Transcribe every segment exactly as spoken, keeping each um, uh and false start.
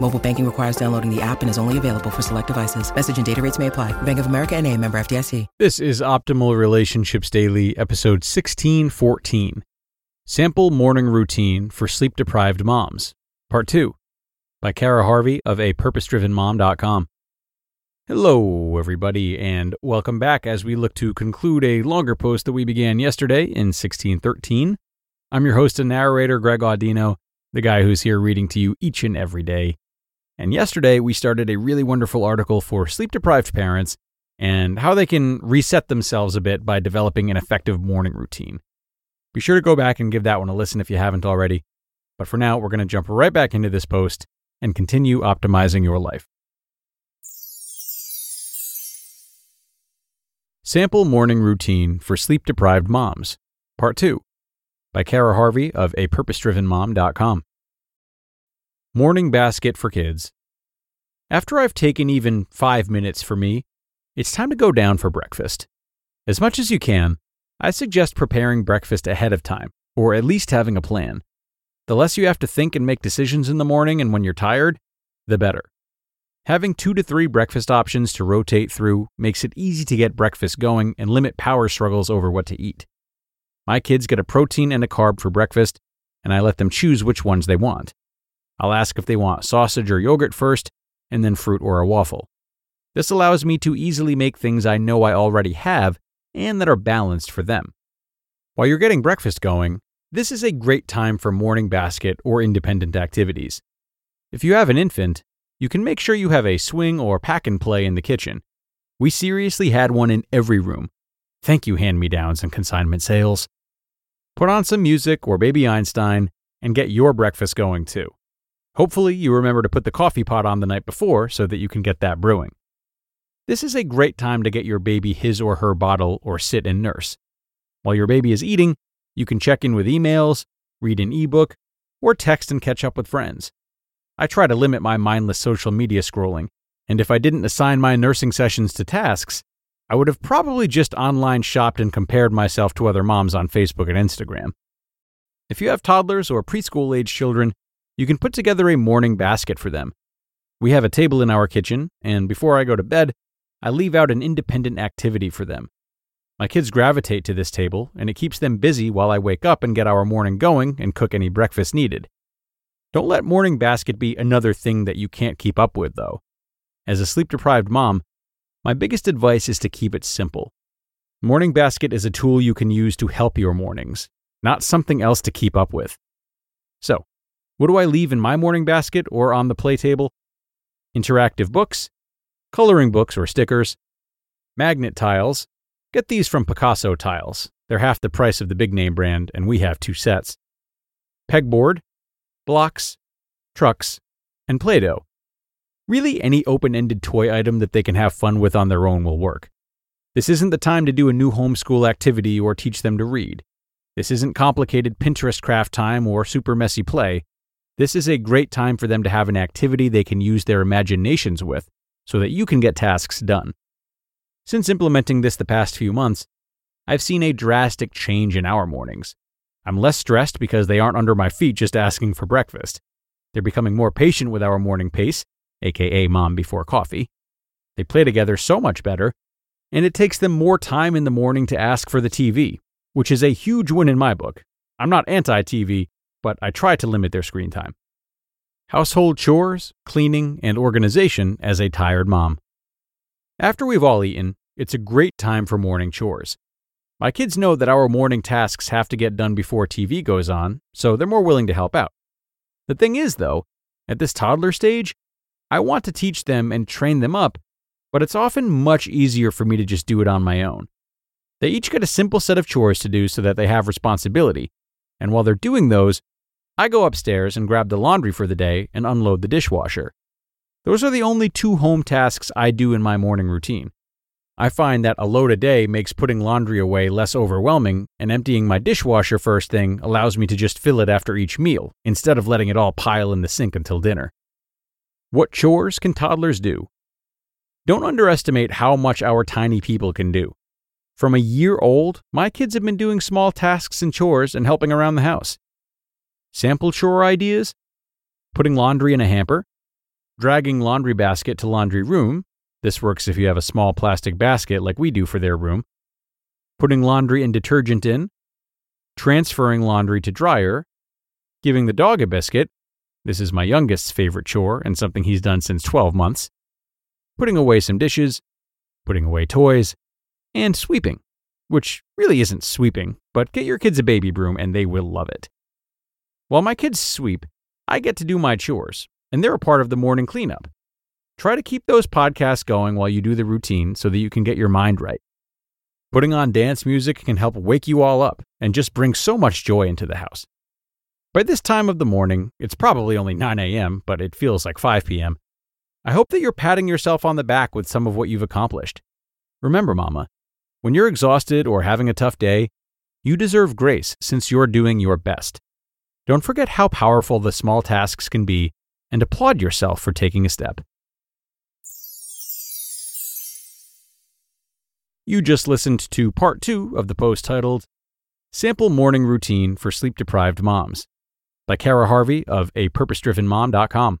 Mobile banking requires downloading the app and is only available for select devices. Message and data rates may apply. Bank of America N A, member F D I C. This is Optimal Relationships Daily, episode sixteen fourteen. Sample Morning Routine for Sleep-Deprived Moms, Part two, by Kara Harvey of A Purpose Driven Mom dot com. Hello, everybody, and welcome back as we look to conclude a longer post that we began yesterday in sixteen thirteen. I'm your host and narrator, Greg Audino, the guy who's here reading to you each and every day. And yesterday, we started a really wonderful article for sleep-deprived parents and how they can reset themselves a bit by developing an effective morning routine. Be sure to go back and give that one a listen if you haven't already. But for now, we're going to jump right back into this post and continue optimizing your life. Sample Morning Routine for Sleep-Deprived Moms, Part two, by Kara Harvey of A Purpose Driven Mom dot com. Morning Basket for Kids. After I've taken even five minutes for me, it's time to go down for breakfast. As much as you can, I suggest preparing breakfast ahead of time, or at least having a plan. The less you have to think and make decisions in the morning and when you're tired, the better. Having two to three breakfast options to rotate through makes it easy to get breakfast going and limit power struggles over what to eat. My kids get a protein and a carb for breakfast, and I let them choose which ones they want. I'll ask if they want sausage or yogurt first, and then fruit or a waffle. This allows me to easily make things I know I already have and that are balanced for them. While you're getting breakfast going, this is a great time for morning basket or independent activities. If you have an infant, you can make sure you have a swing or pack and play in the kitchen. We seriously had one in every room. Thank you, hand-me-downs and consignment sales. Put on some music or Baby Einstein and get your breakfast going too. Hopefully you remember to put the coffee pot on the night before so that you can get that brewing. This is a great time to get your baby his or her bottle or sit and nurse. While your baby is eating, you can check in with emails, read an ebook, or text and catch up with friends. I try to limit my mindless social media scrolling, and if I didn't assign my nursing sessions to tasks, I would have probably just online shopped and compared myself to other moms on Facebook and Instagram. If you have toddlers or preschool-aged children, you can put together a morning basket for them. We have a table in our kitchen, and before I go to bed, I leave out an independent activity for them. My kids gravitate to this table, and it keeps them busy while I wake up and get our morning going and cook any breakfast needed. Don't let morning basket be another thing that you can't keep up with, though. As a sleep-deprived mom, my biggest advice is to keep it simple. Morning basket is a tool you can use to help your mornings, not something else to keep up with. So, what do I leave in my morning basket or on the play table? Interactive books, coloring books or stickers, magnet tiles. Get these from Picasso Tiles. They're half the price of the big name brand, and we have two sets. Pegboard, blocks, trucks, and Play-Doh. Really, any open-ended toy item that they can have fun with on their own will work. This isn't the time to do a new homeschool activity or teach them to read. This isn't complicated Pinterest craft time or super messy play. This is a great time for them to have an activity they can use their imaginations with, so that you can get tasks done. Since implementing this the past few months, I've seen a drastic change in our mornings. I'm less stressed because they aren't under my feet just asking for breakfast. They're becoming more patient with our morning pace, aka mom before coffee. They play together so much better, and it takes them more time in the morning to ask for the T V, which is a huge win in my book. I'm not anti-T V, but I try to limit their screen time. Household chores, cleaning, and organization as a tired mom. After we've all eaten, it's a great time for morning chores. My kids know that our morning tasks have to get done before T V goes on, so they're more willing to help out. The thing is, though, at this toddler stage, I want to teach them and train them up, but it's often much easier for me to just do it on my own. They each get a simple set of chores to do so that they have responsibility, and while they're doing those, I go upstairs and grab the laundry for the day and unload the dishwasher. Those are the only two home tasks I do in my morning routine. I find that a load a day makes putting laundry away less overwhelming, and emptying my dishwasher first thing allows me to just fill it after each meal, instead of letting it all pile in the sink until dinner. What chores can toddlers do? Don't underestimate how much our tiny people can do. From a year old, my kids have been doing small tasks and chores and helping around the house. Sample chore ideas? Putting laundry in a hamper, dragging laundry basket to laundry room. This works if you have a small plastic basket like we do for their room. Putting laundry and detergent in. Transferring laundry to dryer. Giving the dog a biscuit. This is my youngest's favorite chore and something he's done since twelve months. Putting away some dishes. Putting away toys. And sweeping, which really isn't sweeping, but get your kids a baby broom and they will love it. While my kids sweep, I get to do my chores, and they're a part of the morning cleanup. Try to keep those podcasts going while you do the routine so that you can get your mind right. Putting on dance music can help wake you all up and just bring so much joy into the house. By this time of the morning, it's probably only nine a.m., but it feels like five p.m., I hope that you're patting yourself on the back with some of what you've accomplished. Remember, Mama, when you're exhausted or having a tough day, you deserve grace since you're doing your best. Don't forget how powerful the small tasks can be and applaud yourself for taking a step. You just listened to part two of the post titled Sample Morning Routine for Sleep-Deprived Moms by Kara Harvey of A Purpose Driven Mom dot com.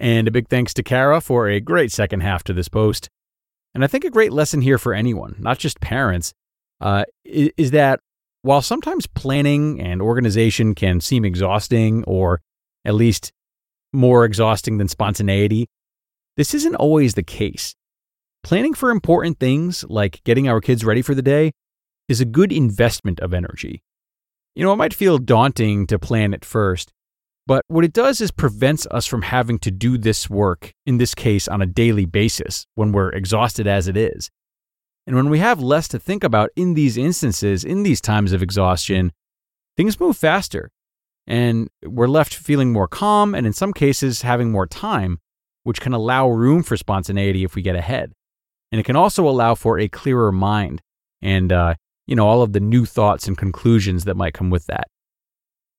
And a big thanks to Kara for a great second half to this post. And I think a great lesson here for anyone, not just parents, uh, is, is that while sometimes planning and organization can seem exhausting, or at least more exhausting than spontaneity, this isn't always the case. Planning for important things, like getting our kids ready for the day, is a good investment of energy. You know, it might feel daunting to plan at first, but what it does is prevents us from having to do this work, in this case, on a daily basis when we're exhausted as it is. And when we have less to think about in these instances, in these times of exhaustion, things move faster and we're left feeling more calm and in some cases having more time, which can allow room for spontaneity if we get ahead. And it can also allow for a clearer mind and uh, you know, all of the new thoughts and conclusions that might come with that.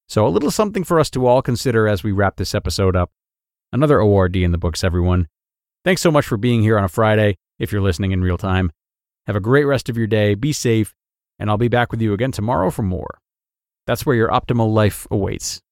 So a little something for us to all consider as we wrap this episode up. Another O R D in the books, everyone. Thanks so much for being here on a Friday, if you're listening in real time. Have a great rest of your day, be safe, and I'll be back with you again tomorrow for more. That's where your optimal life awaits.